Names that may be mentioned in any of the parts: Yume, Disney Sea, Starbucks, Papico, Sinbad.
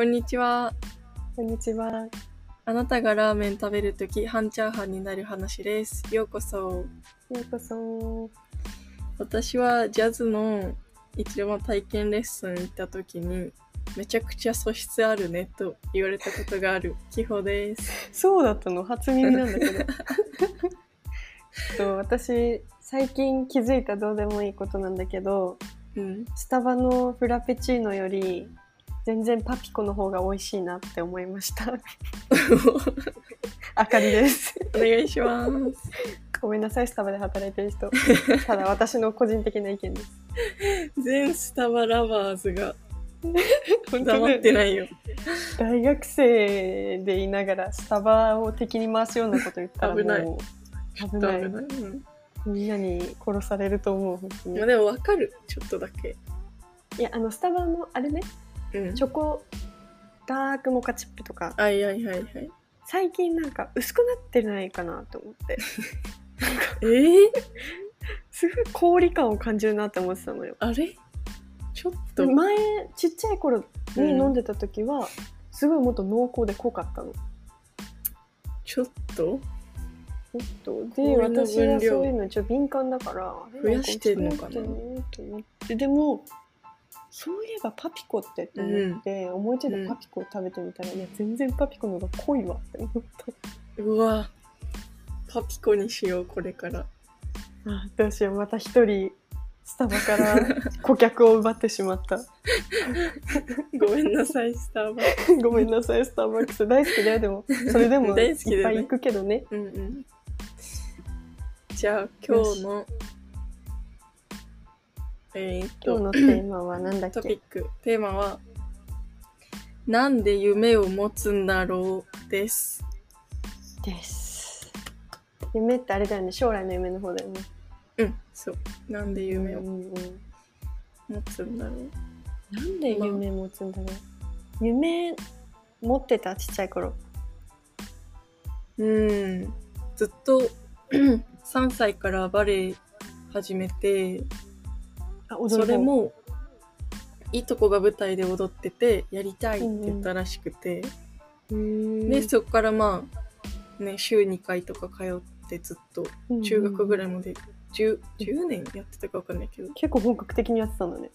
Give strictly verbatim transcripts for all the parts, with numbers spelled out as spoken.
こんにちは。こんにちは。あなたがラーメン食べるとき半チャーハンになる話です。ようこそ。ようこそ。私はジャズの一応体験レッスン行ったときにめちゃくちゃ素質あるねと言われたことがあるキホです。そうだったの、初耳なんだけどと私最近気づいたどうでもいいことなんだけど、うん、スタバのフラペチーノより全然パピコの方が美味しいなって思いましたあかりです。お願いします。ごめんなさい、スタバで働いてる人ただ私の個人的な意見です全スタバラバーズが黙ってないよ大学生でいながらスタバを敵に回すようなこと言ったらもう危ない危ない、うん、みんなに殺されると思う、本当に。でも分かる、ちょっとだけ。いや、あのスタバのあれね、うん、チョコダークモカチップとか、はいはいはいはい、最近なんか薄くなってないかなと思ってえー、すごい氷感を感じるなって思ってたのよ。あれちょっと前ちっちゃい頃に飲んでた時は、うん、すごいもっと濃厚で濃かったの。ちょっとえっと、で私はそういうのちょっと敏感だから増やしてるのかなと思って。でもそういえばパピコってと思って、うん、思いついたパピコを食べてみたら、うん、いや全然パピコの方が濃いわって思った。うわ、パピコにしようこれから。あ、どうしよう、また一人スタバから顧客を奪ってしまったごめんなさいスターバックスごめんなさいスターバックス大好きだよ。でもそれでもいっぱい行くけど ね, ね、うんうん、じゃあ今日のえー、っと今日のテーマはなんだっけ。トピックテーマはなんで夢を持つんだろうですです夢ってあれだよね、将来の夢の方だよね。うん、そう。なんで夢を持つんだろう、うん、なんで夢持つんだろう、まあ、夢持ってたちっちゃい頃。うん、ずっとさんさいからバレエ始めて、あ、踊る。それもいとこが舞台で踊っててやりたいって言ったらしくて、うん、でそこからまあ、ね、週にかいとか通ってずっと中学ぐらいまで、うん、じゅうねんやってたか分かんないけど結構本格的にやってたんだね。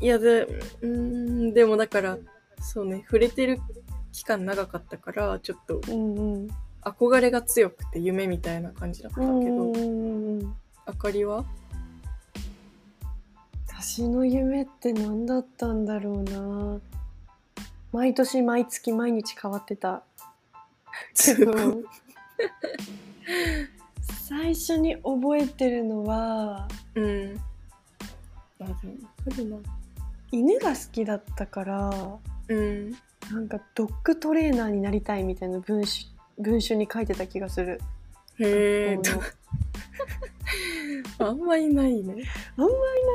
いやで、うーん、でもだからそうね、触れてる期間長かったからちょっと憧れが強くて夢みたいな感じだったけど、うんうん、あかりは？私の夢って何だったんだろうな。毎年毎月毎日変わってたすごい最初に覚えてるのは、うん、あ、でも犬が好きだったから、うん、なんかドッグトレーナーになりたいみたいな文集、文集に書いてた気がする。へーあんまりないね。あんま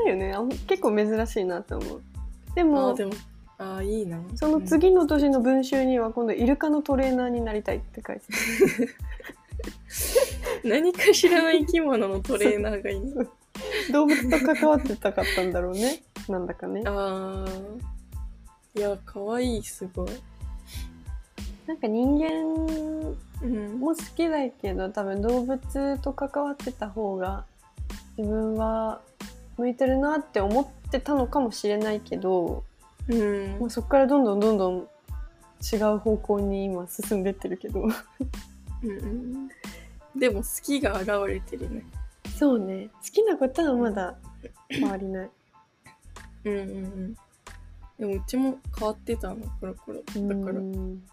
りないよね。結構珍しいなと思う。でも、あ、でも、あ、いいな。その次の年の文集には今度イルカのトレーナーになりたいって書いてた何かしらの生き物のトレーナーがいい動物と関わってたかったんだろうねなんだかね。あー、いやかわいい、すごい。なんか人間も好きだけど、うん、多分動物と関わってた方が自分は向いてるなって思ってたのかもしれないけど、うん、もうそこからどんどんどんどん違う方向に今進んでってるけどうんうん、でも好きが現れてるね。そうね、好きなことはまだ変わりないうんうんうん。でもうちも変わってたのコロコロだから、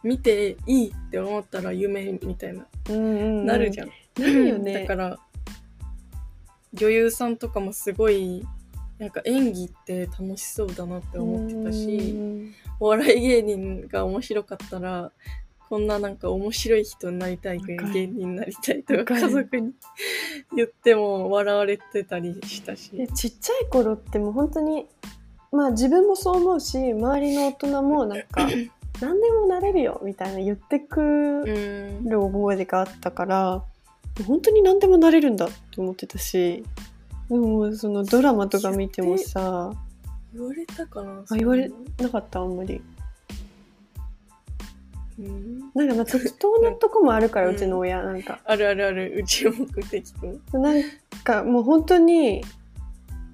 見ていいって思ったら夢みたいな、うんうんうん、なるじゃん。なるよね、うん、だから女優さんとかもすごいなんか演技って楽しそうだなって思ってたし、お笑い芸人が面白かったらこんななんか面白い人になりたい、芸人になりたいとか家族に言っても笑われてたりしたし。ちっちゃい頃ってもう本当に、まあ自分もそう思うし、周りの大人もなんか何でもなれるよみたいな言ってくる覚えがあったから、うん、本当に何でもなれるんだと思ってたし、でもそのドラマとか見てもさ、言われたかな。あ、言われなかった、あんまり。うん、なんかまあ適当なとこもあるから、うん、うちの親なんかあるあるある、うちも適当、なんかもう本当に、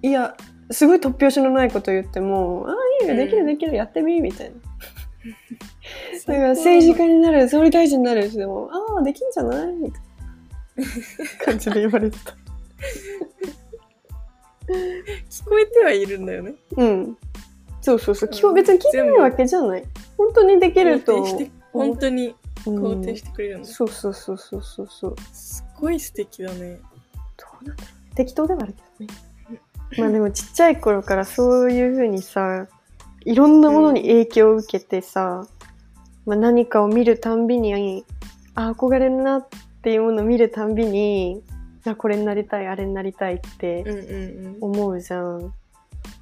いやすごい突拍子のないこと言っても、ああいいよできるできる、うん、やってみみたいなだから政治家になる、総理大臣になるし、でもああできんじゃないみたいな感じで言われてた聞こえてはいるんだよね。うん。そうそうそう。聞こえ、別に聞いてないわけじゃない。本当にできると。本当に肯定してくれるんだ、うん。そうそうそうそうそうそう。すごい素敵だね。どうなんだろう。適当ではあるけどね。まあでもちっちゃい頃からそういう風にさ、いろんなものに影響を受けてさ、うん、まあ、何かを見るたんびに、あ、憧れるなっていうものを見るたんびに、これになりたい、あれになりたいって思うじゃん。うんうんうん、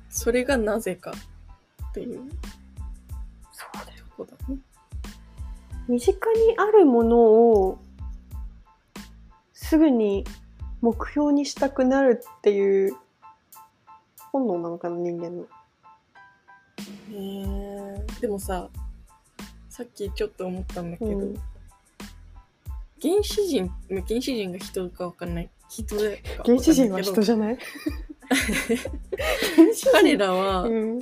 それがなぜかっていう。そうだよ。こだね。身近にあるものをすぐに目標にしたくなるっていう本能なのかな、人間の。へー。でもさ、さっきちょっと思ったんだけど、うん、原始人、原始人が人かわかんない、人かわかんないけど、原始人は人じゃない彼らは、うん、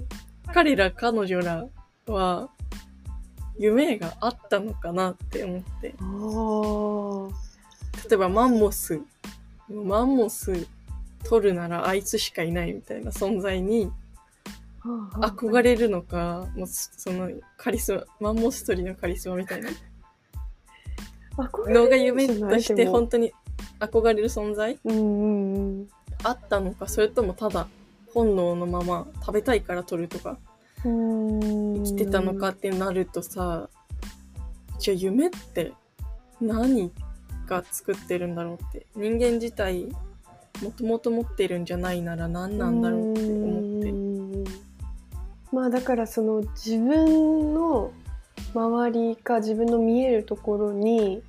彼ら彼女らは夢があったのかなって思って、例えばマンモスマンモス取るならあいつしかいないみたいな存在に憧れるのか、もうそのカリスマ、マンモス取りのカリスマみたいなのが夢として本当に憧れる存在、うんうんうん、あったのか、それともただ本能のまま食べたいから取るとか生きてたのかってなるとさ、じゃあ夢って何が作ってるんだろうって、人間自体もともと持ってるんじゃないなら何なんだろうって思って、まあだからその自分の周りか自分の見えるところに、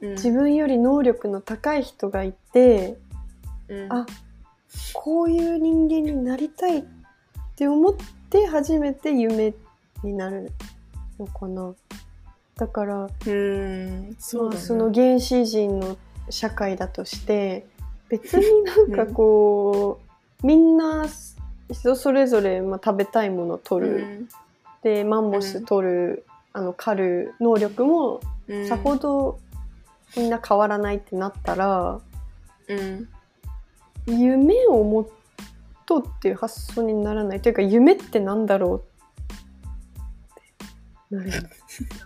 うん、自分より能力の高い人がいて、うん、あ、こういう人間になりたいって思って初めて夢になるのかな。だから、うーん、そうだね。まあ、その原始人の社会だとして別になんかこう、うん、みんな人それぞれ、まあ、食べたいものを取る、うん、でマンモス取る、うん、あの狩る能力もさほどみんな変わらないってなったら、うん、夢を持っとっていう発想にならないというか、夢ってなんだろうって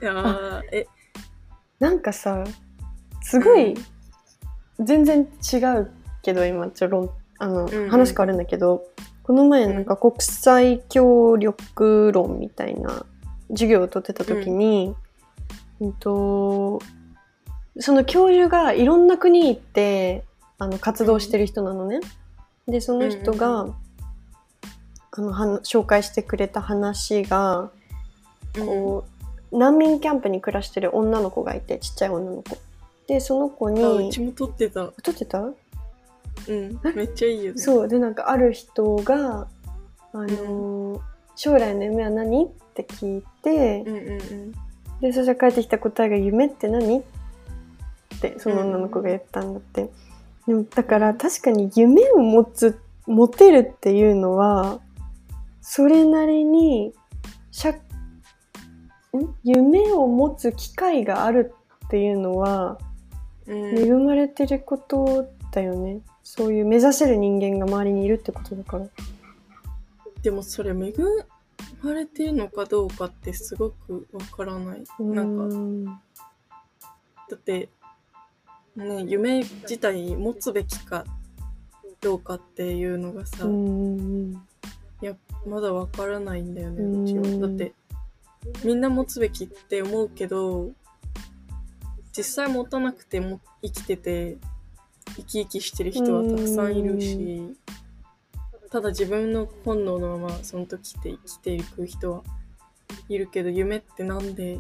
いやえなんかさ、すごい、うん、全然違うけど今ちょろんあの、うんうん、話変わるんだけど、この前なんか国際協力論みたいな授業を取ってた時に、うん、えっと、その教授がいろんな国行ってあの活動してる人なのね。でその人が、うん、あのは紹介してくれた話が、こう、うん、難民キャンプに暮らしてる女の子がいて、ちっちゃい女の子で、その子に、あ、うちも撮ってた撮ってたうん、めっちゃいいよね。そうで、なんかある人が、あのーうん、将来の夢は何って聞いて、うんうんうん、でそしたら返ってきた答えが夢って何ってその女の子が言ったんだって、うん、でもだから確かに夢を持つ持てるっていうのはそれなりに社ん夢を持つ機会があるっていうのは、うん、恵まれてることだよね。そういう目指せる人間が周りにいるってことだから。でもそれ恵まれてるのかどうかってすごくわからない。なんかだって、ね、夢自体持つべきかどうかっていうのがさ、うん、いやまだわからないんだよね、うちは。だってみんな持つべきって思うけど、実際持たなくても生きてて生き生きしてる人はたくさんいるし、ただ自分の本能のままその時って生きていく人はいるけど、夢ってなんで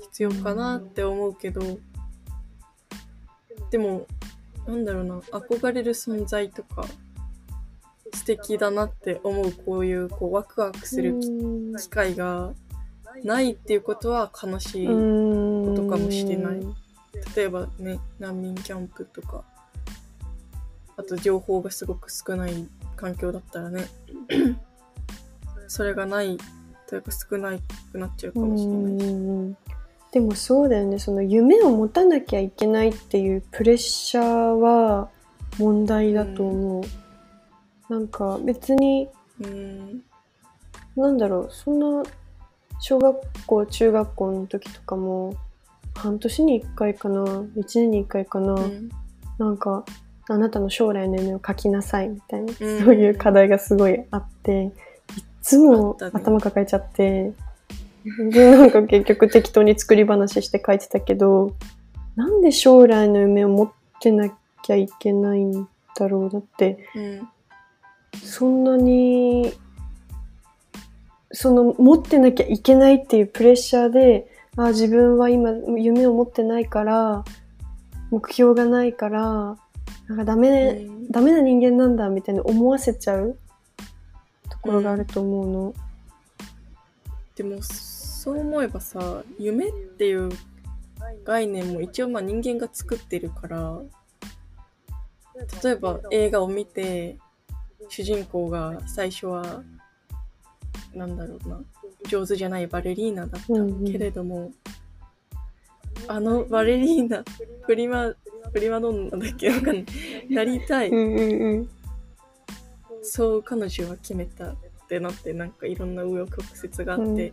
必要かなって思うけど、でもなんだろうな、憧れる存在とか素敵だなって思う、こういう、こうワクワクする機会がないっていうことは悲しいことかもしれない。例えばね、難民キャンプとか、あと情報がすごく少ない環境だったらねそれがないというか少なくなっちゃうかもしれないし、うんでもそうだよね、その夢を持たなきゃいけないっていうプレッシャーは問題だと思う、うん、なんか別に、うん、なんだろう、そんな小学校中学校の時とかも半年にいっかいかな、いちねんにいっかいかな、うん、なんかあなたの将来の夢を書きなさいみたいな、うん、そういう課題がすごいあっていつも頭抱えちゃって、ね、でなんか結局適当に作り話して書いてたけど、なんで将来の夢を持ってなきゃいけないんだろう。だって、うん、そんなにその持ってなきゃいけないっていうプレッシャーで、あ、自分は今夢を持ってないから目標がないからなんかダメ、うん、ダメな人間なんだみたいに思わせちゃうところがあると思うの、うん、でもそう思えばさ、夢っていう概念も一応まあ人間が作ってるから、例えば映画を見て主人公が最初はなんだろうな、上手じゃないバレリーナだったけれども、うんうん、あのバレリーナプリマプリマドンナだっけ、なんか、ね、なりたい、うんうんうん、そう彼女は決めたってなって、なんかいろんな紆余曲折があって、うん、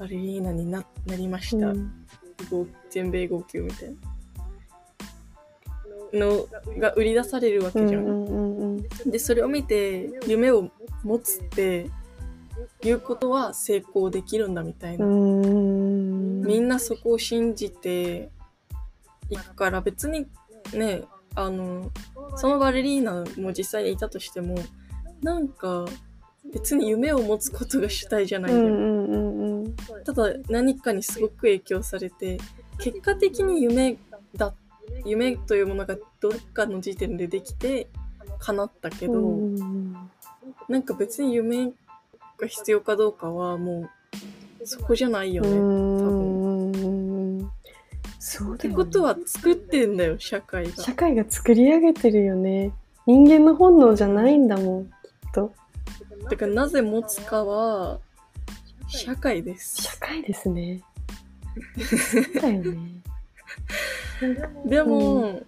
バレリーナに な, なりました、うん、全米号泣みたいなのが売り出されるわけじゃん、うんうんうん、でそれを見て夢を持つっていうことは成功できるんだみたいな、うーん、みんなそこを信じていくから、別にね、あのそのバレリーナも実際にいたとしても、なんか別に夢を持つことが主体じゃないんだよ、うんうんうん、ただ何かにすごく影響されて結果的に夢だ夢というものがどっかの時点でできて叶ったけど、うん、なんか別に夢が必要かどうかはもうそこじゃないよね、多分。そうだよね。ってことは作ってんだよ、社会が。社会が作り上げてるよね。人間の本能じゃないんだもん、きっと。だからなぜ持つかは社会です。社会ですね。そうだよね。でも、うん、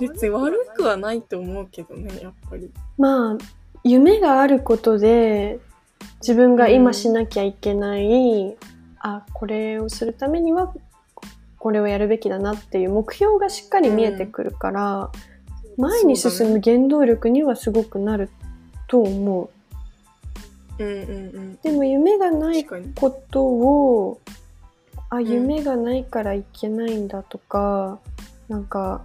別に悪くはないと思うけどね、やっぱり。まあ。夢があることで自分が今しなきゃいけない、うん、あ、これをするためにはこれをやるべきだなっていう目標がしっかり見えてくるから、うん、前に進む原動力にはすごくなると思う、うんうんうん、でも夢がないことを、あ、夢がないからいけないんだとか、なんか、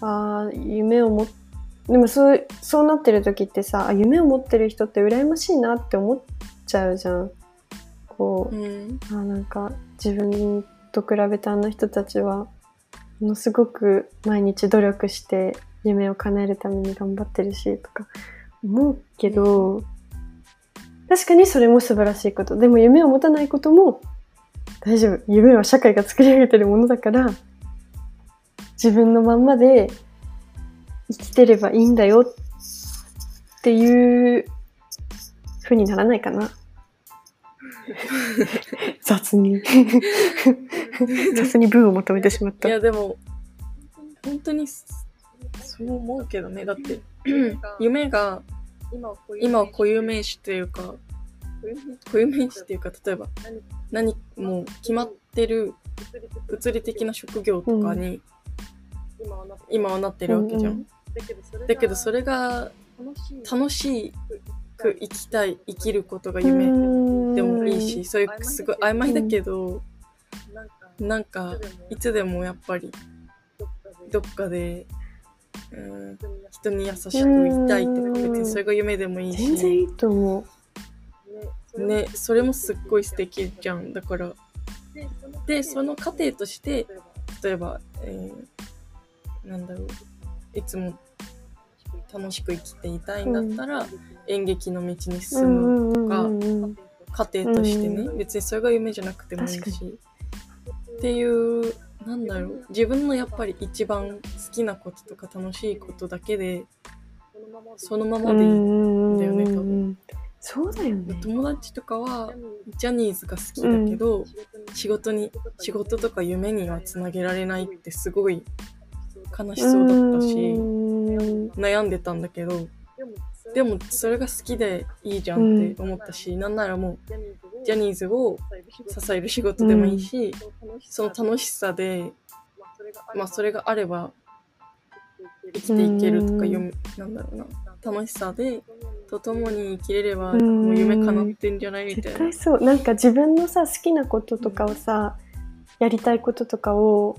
あ、夢を持ってでもそう、そうなってる時ってさ、夢を持ってる人って羨ましいなって思っちゃうじゃん。こう、うん、あ、なんか自分と比べてあの人たちはものすごく毎日努力して夢を叶えるために頑張ってるしとか思うけど、うん、確かにそれも素晴らしいこと。でも夢を持たないことも大丈夫。夢は社会が作り上げてるものだから自分のまんまで生きてればいいんだよっていう風にならないかな雑に雑に文をまとめてしまった。いやでも本当にそう思うけどね。だって夢が今を固有名詞というか固有名詞というか、例えば何も決まってる物理的な職業とかに、うん、今はなってるわけじゃん、うんうん、だけどそれが楽しく生きたい、生きることが夢でもいいし、そういうすごい曖昧だけど、うん、なんかいつでもやっぱりどっかで、うん、人に優しくいたいってことで、それが夢でもいいし全然いいと思うね。それもすっごい素敵じゃん。だからでその過程として例えば、えーなんだろう、いつも楽しく生きていたいんだったら、うん、演劇の道に進むとか、うんうんうんうん、過程としてね、うん、別にそれが夢じゃなくてもいいしっていう、なんだろう、自分のやっぱり一番好きなこととか楽しいことだけでそのままでいいんだよね、多分。そうだよね。友達とかはジャニーズが好きだけど、うん、仕事に仕事とか夢にはつなげられないってすごい悲しそうだったし、悩んでたんだけど、でもそれが好きでいいじゃんって思ったし、うん、なんならもうジャニーズを支える仕事でもいいし、うん、その楽しさで、まあ、それがあれば生きていけるとか、うん、なんだろうな、楽しさでとともに生きれればもう夢叶ってんじゃないみたいな。絶対そう。なんか自分のさ好きなこととかをさ、やりたいこととかを、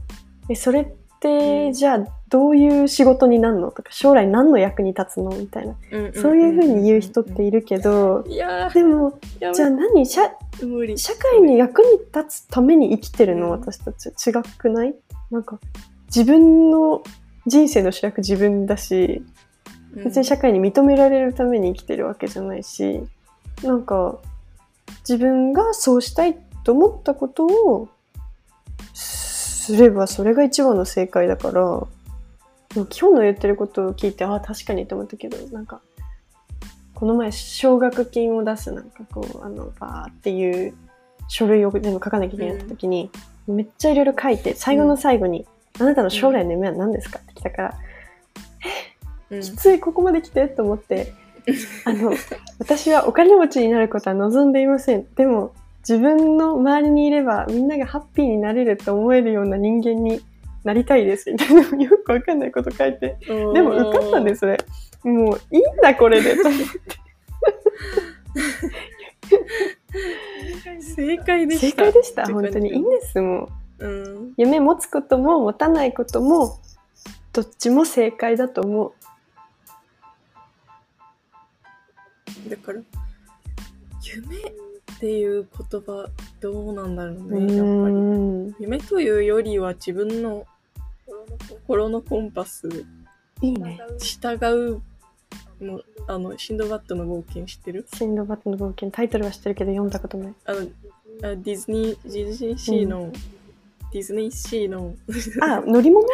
えそれってじゃあどういう仕事になるのとか将来何の役に立つのみたいな、うんうんうん、そういう風に言う人っているけど、いやでもじゃあ何社、社会に役に立つために生きてるの、私たち違くない？なんか自分の人生の主役自分だし、別に社会に認められるために生きてるわけじゃないし、なんか自分がそうしたいと思ったことをすればそれが一番の正解だから、今日の言ってることを聞いて、ああ確かにと思ったけど、なんかこの前奨学金を出す、なんかこうあのバーっていう書類を全部書かなきゃいけなかった時に、うん、めっちゃいろいろ書いて最後の最後に、うん、あなたの将来の夢は何ですかって来たから、うん、きつい、ここまで来てと思ってあの私はお金持ちになることは望んでいません、でも自分の周りにいればみんながハッピーになれると思えるような人間になりたいですみたいなよくわかんないこと書いて、でも受かったんですね。もういいんだこれでと思って正解でした、正解でした、本当にいいんです、もう、うん、夢持つことも持たないこともどっちも正解だと思う。だから夢っていう言葉どうなんだろうね、うん、やっぱり夢というよりは自分の心のコンパス、いいね、従うの、あのシンドバッドの冒険知ってる？シンドバッドの冒険、タイトルは知ってるけど読んだことない。あのあディズニーディズニーシーの、うん、ディズニーシーのあ乗り物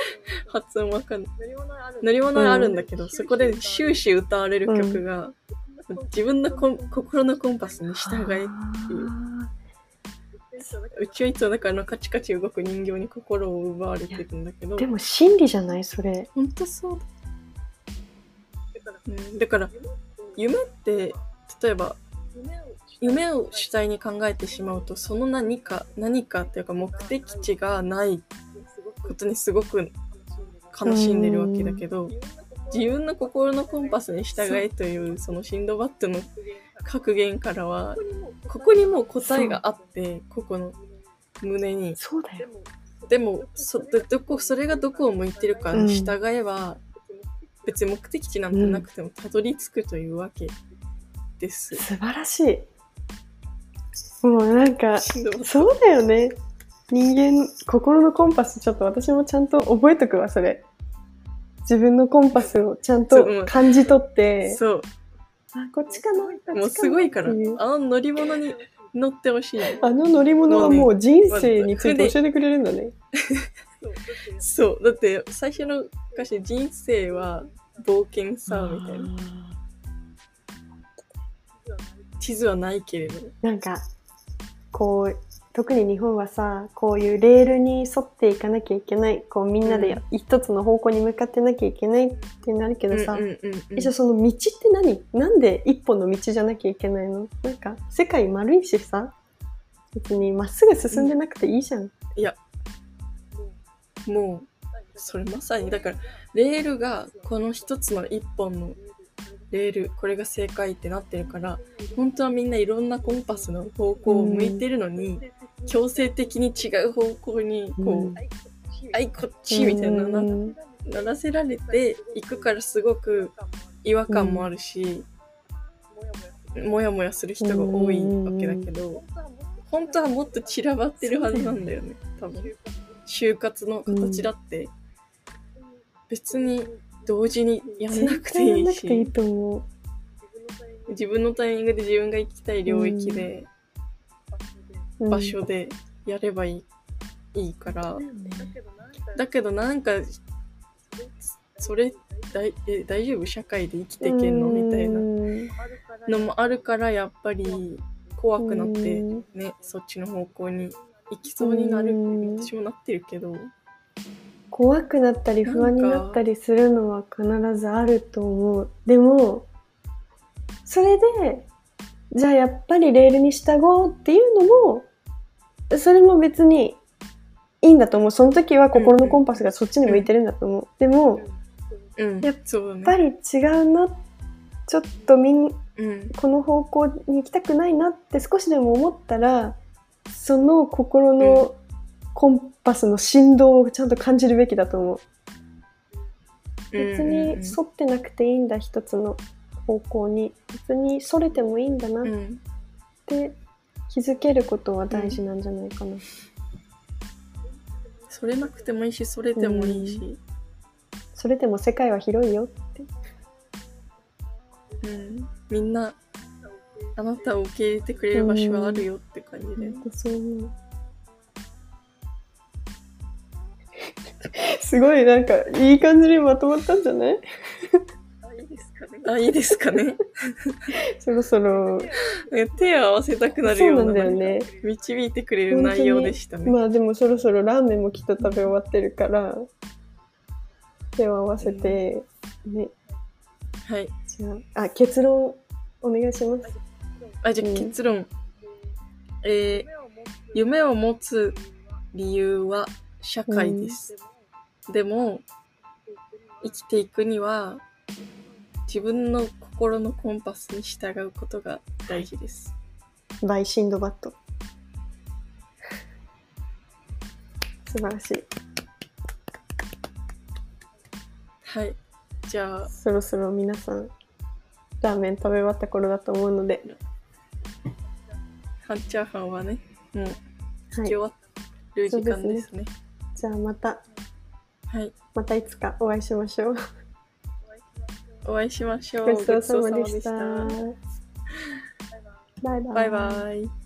発音わかんない、乗り物あるんだけど、うん、そこで終始歌われる曲が、うん、自分のこ心のコンパスに従えっていう。うちはいつもだからカチカチ動く人形に心を奪われてるんだけど、でも真理じゃないそれ、本当そうだ、うん、だから夢って例えば夢を主体に考えてしまうと、その何か何かっていうか目的地がないことにすごく悲しんでるわけだけど、自分の心のコンパスに従えというそのシンドバッドの格言からはここにもう答えがあって、ここの胸に、そうだよ、でも そ, どこそれがどこを向いてるかに従えば、うん、別に目的地なんてなくてもたどり着くというわけです、うん、素晴らしい。もうなんかそうだよね、人間心のコンパス、ちょっと私もちゃんと覚えとくわそれ、自分のコンパスをちゃんと感じ取ってそう、あ、こっちかな、こっちかな、もうすごいから、あの乗り物に乗ってほしいあの乗り物はもう人生について教えてくれるんだねそう、だって最初の歌詞、人生は冒険さみたいな、地図はないけれど、なんかこう特に日本はさ、こういうレールに沿っていかなきゃいけない、こうみんなで一つの方向に向かってなきゃいけないってなるけどさ、うんうんうんうん、じゃあその道って何？なんで一本の道じゃなきゃいけないの？なんか世界丸いしさ、別にまっすぐ進んでなくていいじゃん、うん、いやもうそれまさにだから、レールがこの一つの一本のレール、これが正解ってなってるから、本当はみんないろんなコンパスの方向を向いてるのに、うん、強制的に違う方向にこう、うん、あいこっちみたいなな、うん、ならせられていくから、すごく違和感もあるし、うん、もやもやする人が多いわけだけど、うん、本当はもっと散らばってるはずなんだよね、多分就活の形だって、うん、別に同時にやんなくていいし、自分のタイミングで自分が行きたい領域で場所でやればいい、うん、いいから、ね、だけどなんかそれだいえ大丈夫社会で生きていけんのみたいなのもあるからやっぱり怖くなってねそっちの方向に行きそうになるって私もなってるけど怖くなったり不安になったりするのは必ずあると思う。でもそれでじゃあやっぱりレールに従おうっていうのもそれも別にいいんだと思う。その時は心のコンパスがそっちに向いてるんだと思う、うん、でも、うん、やっぱり違うなちょっとみん、うん、この方向に行きたくないなって少しでも思ったらその心のコンパスの振動をちゃんと感じるべきだと思う。別に沿ってなくていいんだ一つの方向に別にそれてもいいんだなって気づけることは大事なんじゃないかな、うん、それなくてもいいしそれてもいいし、うん、それでも世界は広いよって、うん、みんなあなたを受け入れてくれる場所はあるよって感じで、うん、そう思うすごいなんかいい感じにまとまったんじゃないあ、いいですかね。そろそろ手を合わせたくなるよう な, なんだよ、ね、導いてくれる内容でしたね。まあでもそろそろラーメンもきっと食べ終わってるから手を合わせてね、うん、はいじゃあ、あ結論お願いします。あじゃあ結論、うんえー、夢を持つ理由は社会です、うん、でも生きていくには自分の心のコンパスに従うことが大事です。バイシンドバッド。素晴らしい。はい。じゃあそろそろ皆さんラーメン食べ終わった頃だと思うので、半チャーハンはね、もう引き終わる時間ですね。はい、そうですね。じゃあまた、はい、またいつかお会いしましょう。お会いしましょう。ごちそうさまでした。バイバイ。バイバイ。